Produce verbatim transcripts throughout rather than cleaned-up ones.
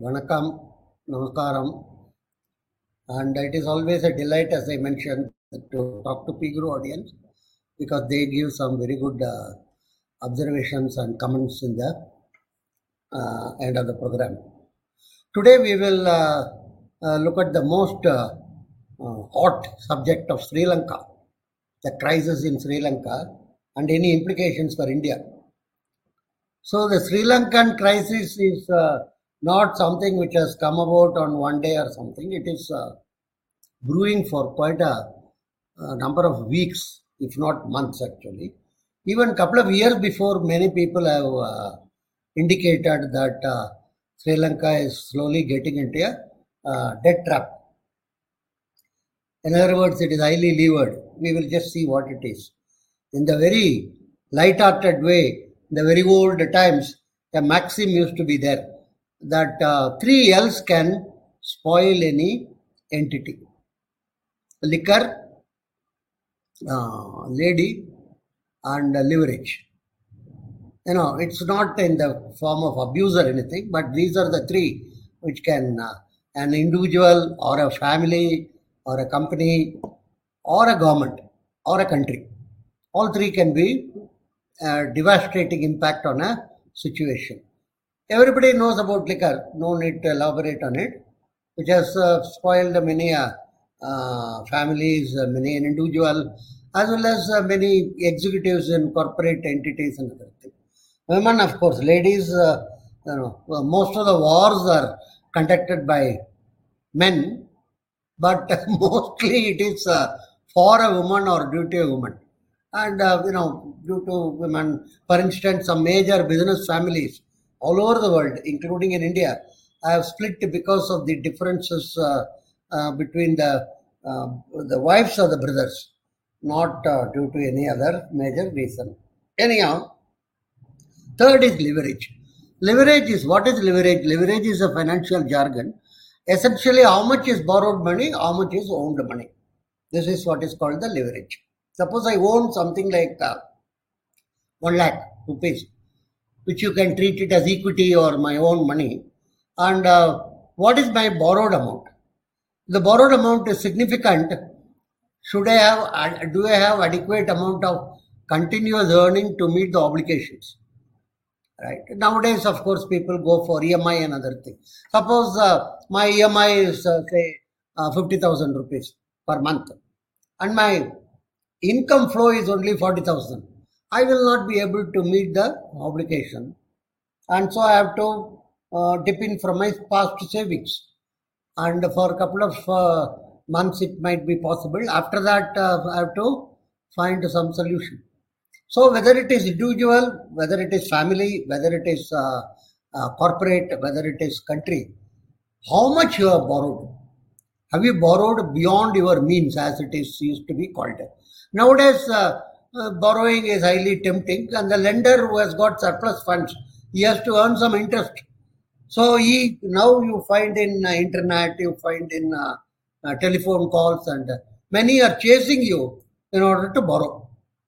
Vanakkam, Namaskaram, and it is always a delight, as I mentioned, to talk to Piguru audience, because they give some very good uh, observations and comments in the uh, end of the program. Today we will uh, uh, look at the most uh, uh, hot subject of Sri Lanka, the crisis in Sri Lanka and any implications for India. So the Sri Lankan crisis is uh, not something which has come about on one day or something. It is uh, brewing for quite a, a number of weeks, if not months actually. Even a couple of years before, many people have uh, indicated that uh, Sri Lanka is slowly getting into a uh, debt trap. In other words, it is highly levered. We will just see what it is. In the very light-hearted way, in the very old times, a maxim used to be there that uh, three L's can spoil any entity: liquor, uh, lady, and uh, leverage. You know, it's not in the form of abuse or anything, but these are the three which can uh, an individual or a family or a company or a government or a country, all three can be a devastating impact on a situation. Everybody knows about liquor, no need to elaborate on it, which has uh, spoiled many uh, uh, families, uh, many an individual, as well as uh, many executives in corporate entities and other things. Women, of course, ladies, uh, you know, most of the wars are conducted by men, but mostly it is uh, for a woman or due to a woman. And, uh, you know, due to women, for instance, some major business families all over the world, including in India, have split because of the differences uh, uh, between the uh, the wives of the brothers, not uh, due to any other major reason. Anyhow, third is leverage. Leverage is, what is leverage? Leverage is a financial jargon. Essentially, how much is borrowed money, how much is owned money. This is what is called the leverage. Suppose I own something like uh, one lakh rupees, which you can treat it as equity or my own money. And uh, what is my borrowed amount? The borrowed amount is significant. Should I have, do I have adequate amount of continuous earning to meet the obligations? Right. Nowadays, of course, people go for E M I and other things. Suppose uh, my E M I is, uh, say, uh, fifty thousand rupees per month, and my income flow is only forty thousand. I will not be able to meet the obligation, and so I have to uh, dip in from my past savings, and for a couple of uh, months it might be possible. After that uh, I have to find some solution. So whether it is individual, whether it is family, whether it is uh, uh, corporate, whether it is country, how much you have borrowed? Have you borrowed beyond your means, as it is used to be called? Nowadays uh, Uh, borrowing is highly tempting, and the lender who has got surplus funds, he has to earn some interest. So he now you find in uh, internet, you find in uh, uh, telephone calls, and uh, many are chasing you in order to borrow.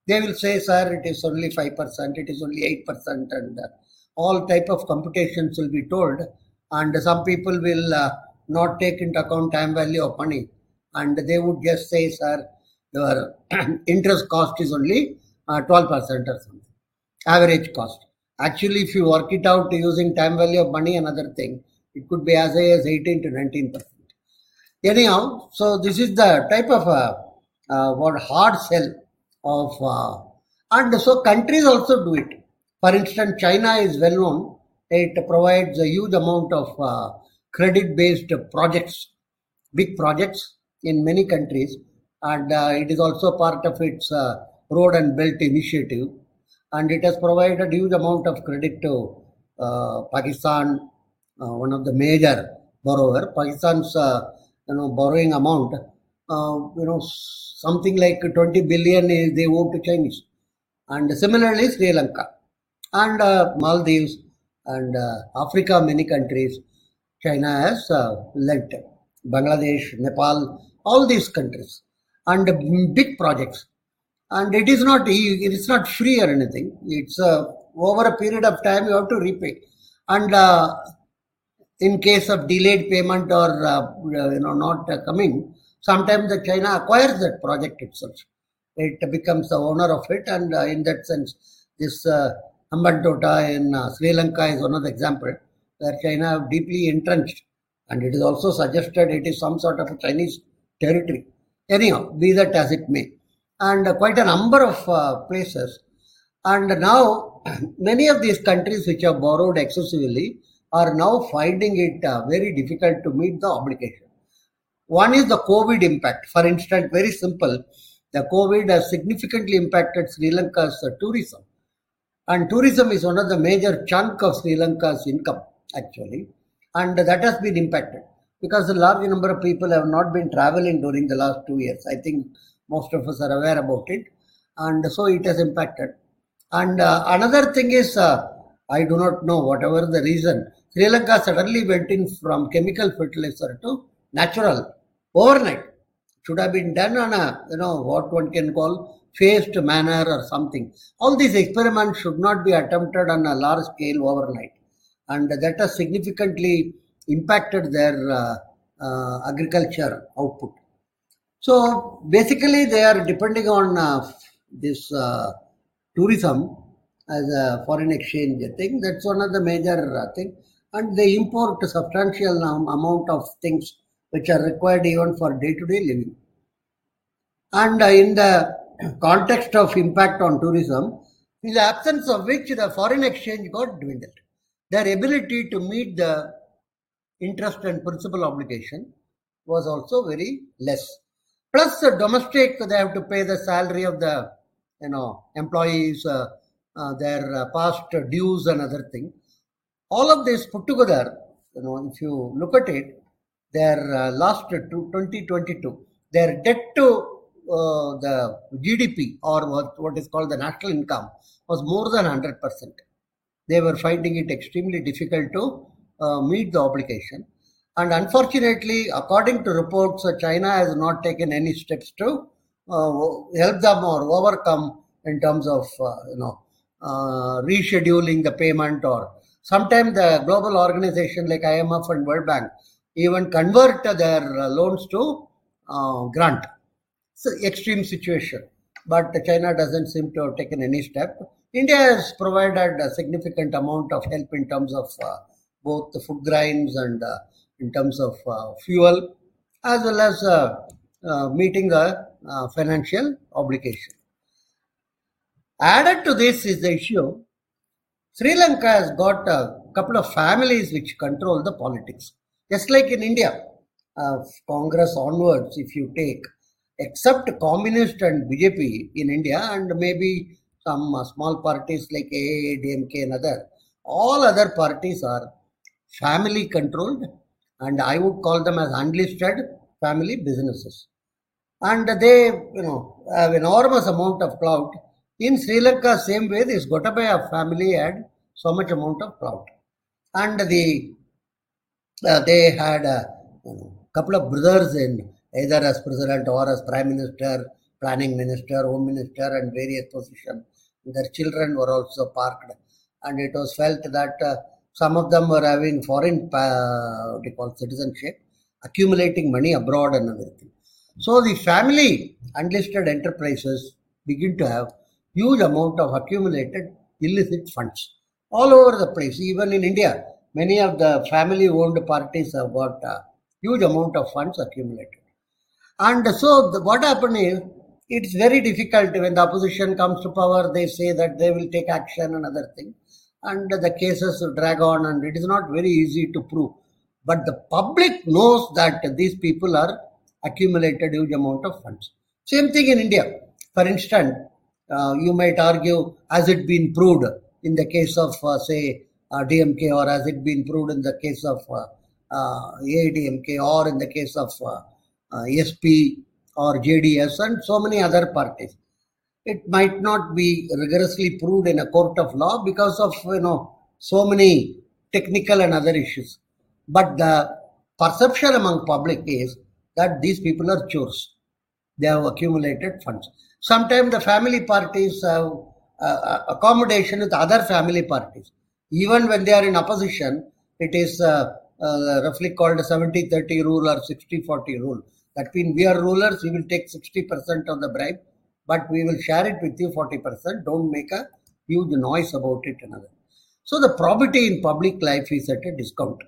They will say, sir, it is only five percent, it is only eight percent, and uh, all type of computations will be told, and some people will uh, not take into account time value of money, and they would just say, sir, your interest cost is only uh, twelve percent or something, average cost. Actually, if you work it out using time value of money and other thing, it could be as high as eighteen to nineteen percent. Anyhow, so this is the type of uh, uh, what hard sell of, uh, and so countries also do it. For instance, China is well known. It provides a huge amount of uh, credit-based projects, big projects in many countries. And uh, it is also part of its uh, road and belt initiative, and it has provided huge amount of credit to uh, Pakistan, uh, one of the major borrower. Pakistan's uh, you know borrowing amount, uh, you know something like twenty billion is they owe to Chinese, and similarly Sri Lanka, and uh, Maldives, and uh, Africa, many countries. China has uh, lent Bangladesh, Nepal, all these countries. And big projects, and it is not it is not free or anything. It's uh, over a period of time you have to repay, and uh, in case of delayed payment or uh, you know not uh, coming, sometimes the China acquires that project itself. It becomes the owner of it, and uh, in that sense, this uh, Hambantota in uh, Sri Lanka is one of the examples where China have deeply entrenched, and it is also suggested it is some sort of a Chinese territory. Anyhow, be that as it may, and uh, quite a number of uh, places. And now, many of these countries which have borrowed excessively are now finding it uh, very difficult to meet the obligation. One is the COVID impact. For instance, very simple, the COVID has significantly impacted Sri Lanka's uh, tourism. And tourism is one of the major chunk of Sri Lanka's income, actually. And that has been impacted because a large number of people have not been traveling during the last two years. I think most of us are aware about it. And so it has impacted. And uh, another thing is, uh, I do not know, whatever the reason, Sri Lanka suddenly went in from chemical fertilizer to natural overnight. Should have been done on a, you know, what one can call phased manner or something. All these experiments should not be attempted on a large scale overnight. And that has significantly impacted their uh, uh, agriculture output. So basically, they are depending on uh, this Uh, tourism as a foreign exchange thing. That's one of the major thing. And they import a substantial amount of things which are required even for day-to-day living. And in the context of impact on tourism, in the absence of which the foreign exchange got dwindled. Their ability to meet the interest and principal obligation was also very less. Plus the domestic, they have to pay the salary of the you know, employees, uh, uh, their uh, past dues and other things. All of this put together, you know, if you look at it, their uh, last twenty twenty-two, their debt to uh, the G D P or what, what is called the national income was more than one hundred percent. They were finding it extremely difficult to uh, meet the obligation. And unfortunately, according to reports, China has not taken any steps to Uh, help them or overcome in terms of uh, you know uh, rescheduling the payment, or sometimes the global organization like I M F and World Bank even convert their loans to uh, grant. It's an extreme situation, but China doesn't seem to have taken any step. India has provided a significant amount of help in terms of uh, both the food grains and uh, in terms of uh, fuel, as well as uh, uh, meeting the Uh, financial obligation. Added to this is the issue, Sri Lanka has got a couple of families which control the politics. Just like in India, uh, Congress onwards, if you take, except Communist and B J P in India, and maybe some uh, small parties like A A A, D M K and other, all other parties are family controlled, and I would call them as unlisted family businesses. And they, you know, have enormous amount of clout. In Sri Lanka, same way, this Gotabaya family had so much amount of clout. And the uh, they had a you know, couple of brothers in, either as president or as prime minister, planning minister, home minister, and various positions. Their children were also parked. And it was felt that uh, some of them were having foreign, uh, what do you call, citizenship, accumulating money abroad and everything. So the family unlisted enterprises begin to have huge amount of accumulated illicit funds all over the place. Even in India, many of the family-owned parties have got a huge amount of funds accumulated. And so the, what happened is, it's very difficult when the opposition comes to power, they say that they will take action and other things. And the cases drag on and it is not very easy to prove. But the public knows that these people are accumulated huge amount of funds. Same thing in India. For instance, uh, you might argue, has it been proved in the case of, uh, say, uh, D M K, or has it been proved in the case of uh, uh, A D M K, or in the case of uh, uh, S P or J D S and so many other parties? It might not be rigorously proved in a court of law because of, you know, so many technical and other issues. But the perception among public is that these people are chores. They have accumulated funds. Sometimes the family parties have uh, accommodation with other family parties. Even when they are in opposition, it is uh, uh, roughly called seventy thirty rule or sixty forty rule. That means we are rulers, we will take sixty percent of the bribe, but we will share it with you forty percent. Don't make a huge noise about it. Another. So the probity in public life is at a discount.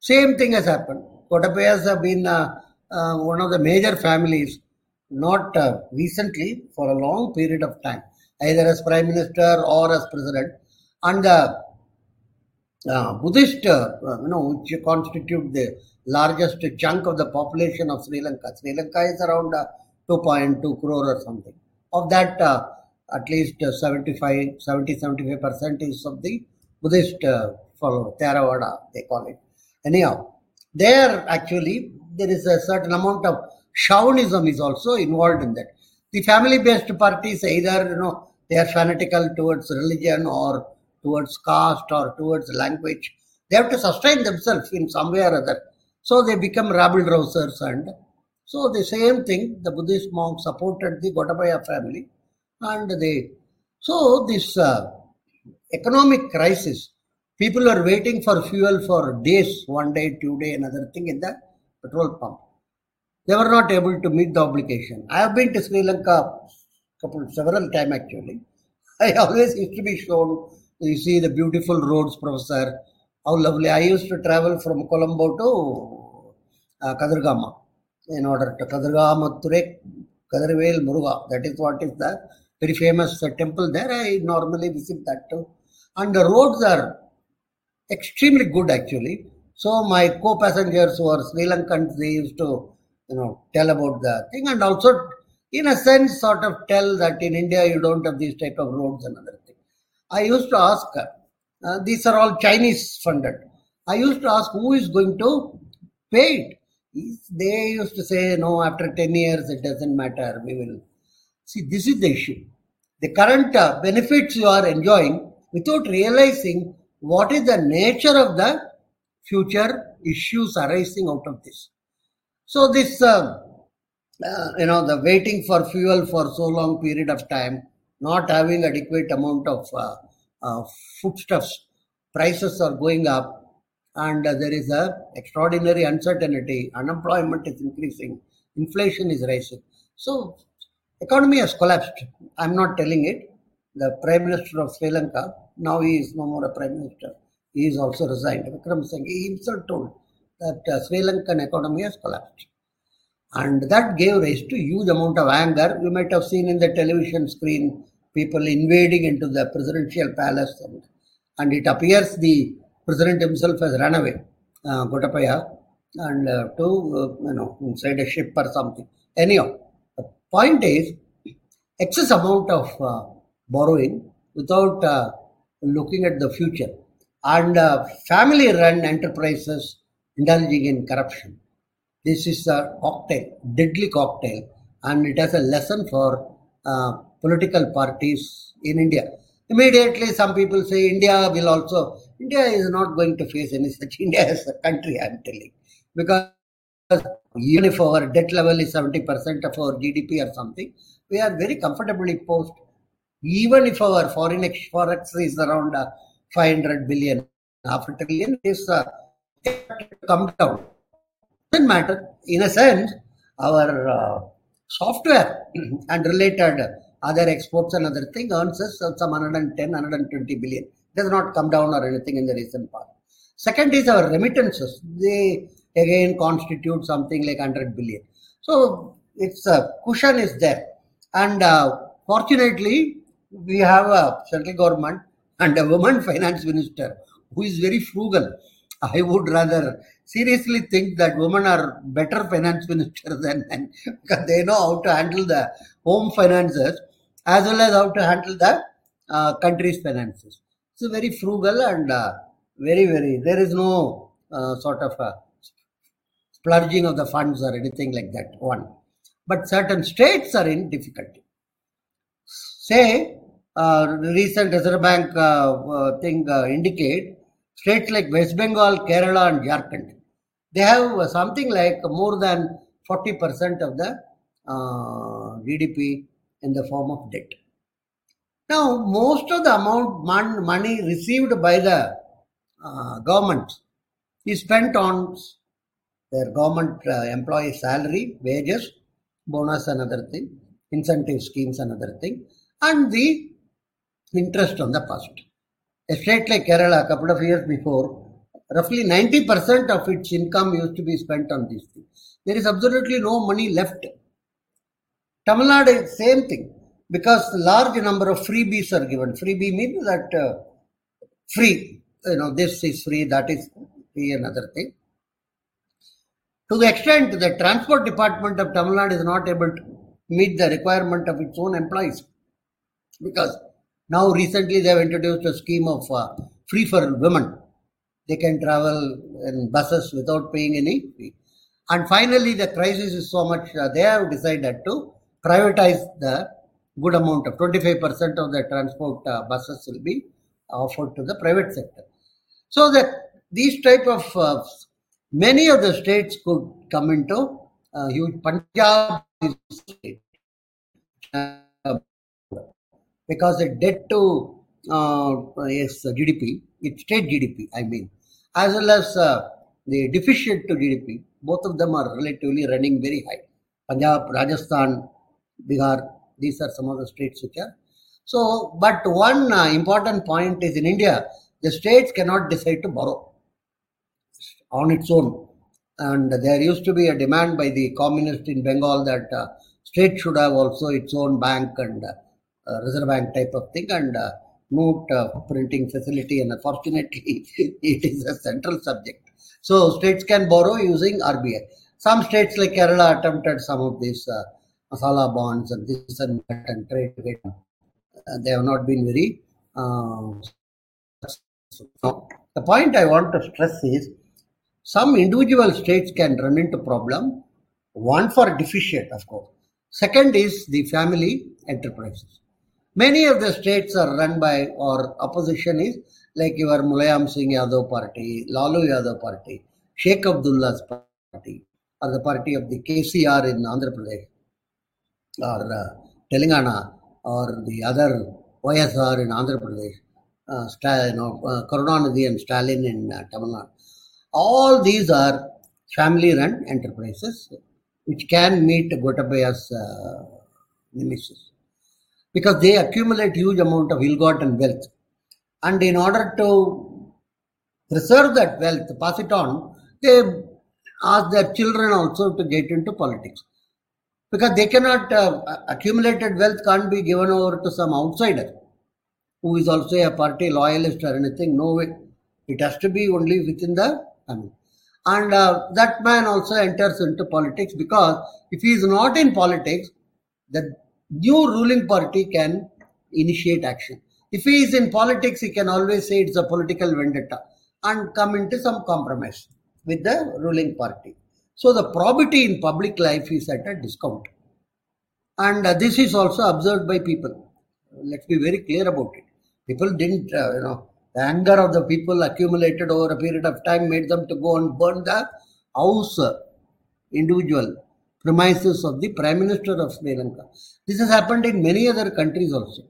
Same thing has happened. Gotabayas have been uh, uh, one of the major families, not uh, recently, for a long period of time, either as Prime Minister or as President. And the uh, Buddhist, uh, you know, which constitute the largest chunk of the population of Sri Lanka. Sri Lanka is around uh, two point two crore or something. Of that, uh, at least uh, seventy-five, seventy, seventy-five percent is of the Buddhist uh, follower, Theravada, they call it. Anyhow, there actually, there is a certain amount of Shaivism is also involved in that. The family-based parties either, you know, they are fanatical towards religion or towards caste or towards language. They have to sustain themselves in some way or other. So they become rabble-rousers, and so the same thing, the Buddhist monks supported the Gotabaya family, and they, so this uh, economic crisis, people are waiting for fuel for days, one day, two day, another thing in the petrol pump. They were not able to meet the obligation. I have been to Sri Lanka couple, several times actually. I always used to be shown, you see the beautiful roads, Professor, how lovely. I used to travel from Colombo to uh, Kadir Gama. In order to Kadarga, Maturek, Kadarvel, Muruga. That is what is the very famous temple there. I normally visit that too. And the roads are extremely good actually. So my co-passengers who are Sri Lankans, they used to, you know, tell about the thing, and also in a sense sort of tell that in India you don't have these type of roads and other thing. I used to ask, uh, these are all Chinese funded. I used to ask who is going to pay it. They used to say, no, after ten years, it doesn't matter, we will. See, this is the issue. The current uh, benefits you are enjoying without realizing what is the nature of the future issues arising out of this. So this, uh, uh, you know, the waiting for fuel for so long period of time, not having adequate amount of uh, uh, foodstuffs, prices are going up. And uh, there is an extraordinary uncertainty, unemployment is increasing, inflation is rising. So, economy has collapsed. I'm not telling it. The Prime Minister of Sri Lanka, now he is no more a Prime Minister. He is also resigned. Vikram Singh, he himself told that uh, Sri Lankan economy has collapsed. And that gave rise to huge amount of anger. You might have seen in the television screen, people invading into the presidential palace. And, and it appears the President himself has run away, uh, Gotabaya, and uh, to, uh, you know, inside a ship or something. Anyhow, the point is, excess amount of uh, borrowing without uh, looking at the future, and uh, family-run enterprises indulging in corruption. This is a cocktail, deadly cocktail, and it has a lesson for uh, political parties in India. Immediately, some people say India will also, India is not going to face any such. India as a country, I am telling. Because even if our debt level is seventy percent of our G D P or something, we are very comfortably posed. Even if our foreign forex is around uh, five hundred billion, half a trillion, it is uh, come down. It doesn't matter. In a sense, our uh, software and related Uh, other exports and other thing earns us some one hundred ten, one hundred twenty billion. It does not come down or anything in the recent past. Second is our remittances. They again constitute something like one hundred billion. So its a cushion is there. And uh, fortunately, we have a central government and a woman finance minister who is very frugal. I would rather seriously think that women are better finance ministers than men, because they know how to handle the home finances as well as how to handle the uh, country's finances. So very frugal and uh, very, very, there is no uh, sort of a splurging of the funds or anything like that. One, but certain states are in difficulty. Say, uh, recent Reserve Bank uh, uh, thing uh, indicate states like West Bengal, Kerala and Jharkhand, they have something like more than forty percent of the uh, G D P in the form of debt. Now, most of the amount, mon- money received by the uh, government he spent on their government uh, employees' salary, wages, bonus another thing, incentive schemes another thing, and the interest on the past. A state like Kerala, a couple of years before, roughly ninety percent of its income used to be spent on these things. There is absolutely no money left. Tamil Nadu is the same thing, because large number of freebies are given. Freebie means that uh, free, you know, this is free, that is free, another thing. To the extent the transport department of Tamil Nadu is not able to meet the requirement of its own employees, because now recently they have introduced a scheme of uh, free for women. They can travel in buses without paying any fee. And finally, the crisis is so much, uh, they have decided to privatize the good amount of twenty-five percent of the transport uh, buses will be offered to the private sector. So that these type of, uh, many of the states could come into uh, huge. Punjab state, uh, because the debt to uh, yes, G D P, it's state G D P, I mean, as well as uh, the deficit to G D P, both of them are relatively running very high. Punjab, Rajasthan, Bihar, these are some of the states which are. So, but one uh, important point is, in India, the states cannot decide to borrow on its own. And there used to be a demand by the communists in Bengal that uh, state should have also its own bank and uh, reserve bank type of thing, and uh, note uh, printing facility, and unfortunately it is a central subject. So states can borrow using R B I. Some states like Kerala attempted some of these uh, masala bonds and this and that and trade. Uh, they have not been very uh, successful. The point I want to stress is, some individual states can run into problem, one for deficit, of course. Second is the family enterprises. Many of the states are run by, or opposition is, like your Mulayam Singh Yadav party, Lalu Yadav party, Sheikh Abdullah's party, or the party of the K C R in Andhra Pradesh, or uh, Telangana, or the other Y S R in Andhra Pradesh, uh, Stalin, uh, Karunanidhi and Stalin in uh, Tamil Nadu. All these are family-run enterprises which can meet Gotabaya's uh, nemesis, because they accumulate huge amount of ill-gotten wealth. And in order to preserve that wealth, pass it on, they ask their children also to get into politics. Because they cannot, uh, accumulated wealth can't be given over to some outsider who is also a party loyalist or anything. No way. It has to be only within the family. And uh, that man also enters into politics, because if he is not in politics, the new ruling party can initiate action. If he is in politics, he can always say it's a political vendetta and come into some compromise with the ruling party. So the probity in public life is at a discount. And uh, this is also observed by people. Let's be very clear about it. People didn't, uh, you know, the anger of the people accumulated over a period of time made them to go and burn the house, individual premises of the Prime Minister of Sri Lanka. This has happened in many other countries also.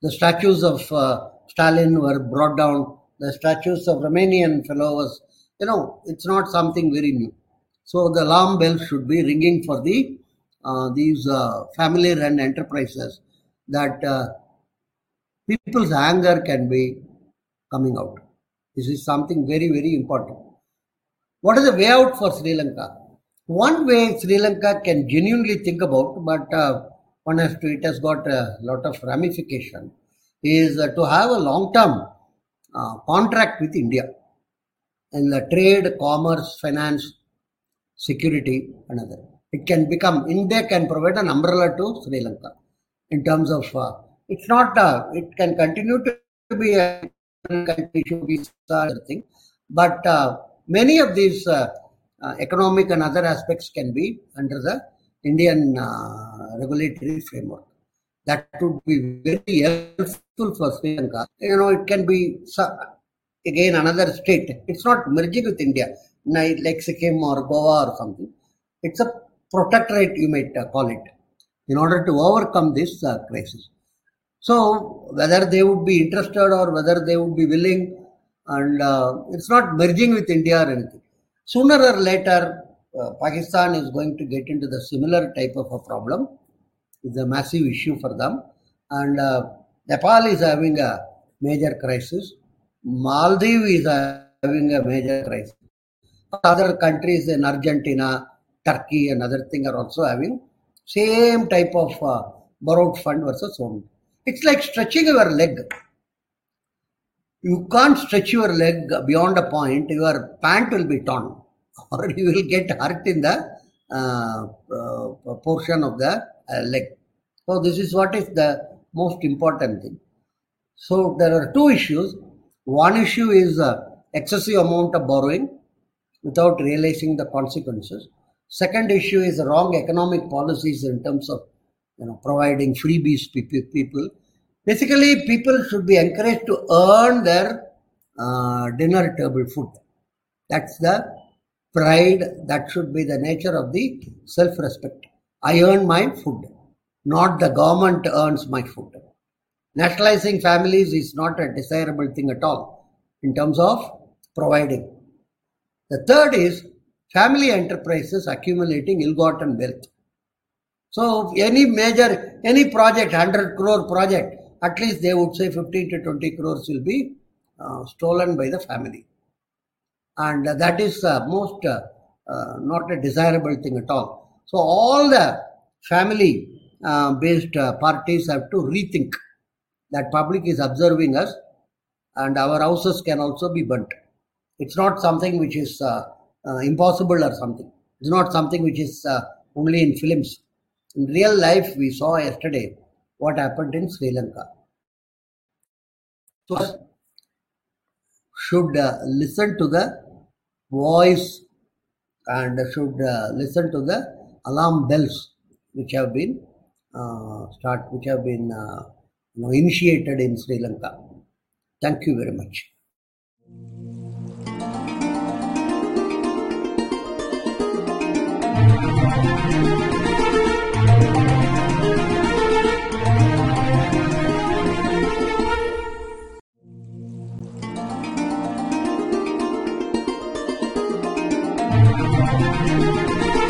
The statues of uh, Stalin were brought down. The statues of Romanian fellow was, you know, it's not something very new. So the alarm bell should be ringing for the uh, these uh, family-run enterprises, that uh, people's anger can be coming out. This is something very, very important. What is the way out for Sri Lanka? One way Sri Lanka can genuinely think about, but uh, one has to, it has got a lot of ramification, is uh, to have a long-term uh, contract with India in the trade, commerce, finance, security, and other. It can become, India can provide an umbrella to Sri Lanka in terms of, uh, it's not, uh, it can continue to be a country, should be other thing, but uh, many of these uh, Uh, economic and other aspects can be under the Indian uh, regulatory framework. That would be very helpful for Sri Lanka. You know, it can be, again, another state. It's not merging with India, like Sikkim or Goa or something. It's a protectorate, you might call it, in order to overcome this uh, crisis. So, whether they would be interested or whether they would be willing, and uh, it's not merging with India or anything. Sooner or later, uh, Pakistan is going to get into the similar type of a problem. It's a massive issue for them. And uh, Nepal is having a major crisis. Maldives is uh, having a major crisis. Other countries in Argentina, Turkey and other things are also having same type of uh, borrowed fund versus owned. It's like stretching your leg. You can't stretch your leg beyond a point. Your pant will be torn or you will get hurt in the uh, uh, portion of the uh, leg. So this is what is the most important thing. So there are two issues. One issue is uh, excessive amount of borrowing without realizing the consequences. Second issue is wrong economic policies in terms of, you know, providing freebies to people. Basically, people should be encouraged to earn their uh, dinner table food. That's the pride. That should be the nature of the self-respect. I earn my food, not the government earns my food. Nationalizing families is not a desirable thing at all in terms of providing. The third is family enterprises accumulating ill-gotten wealth. So any major, any project, one hundred crore project, at least they would say fifteen to twenty crores will be uh, stolen by the family. And uh, that is uh, most uh, uh, not a desirable thing at all. So all the family-based uh, uh, parties have to rethink that public is observing us and our houses can also be burnt. It's not something which is uh, uh, impossible or something. It's not something which is uh, only in films. In real life, we saw yesterday what happened in Sri Lanka. So, should uh, listen to the voice and should uh, listen to the alarm bells which have been uh, start, which have been uh, you know, initiated in Sri Lanka. Thank you very much. Thank you.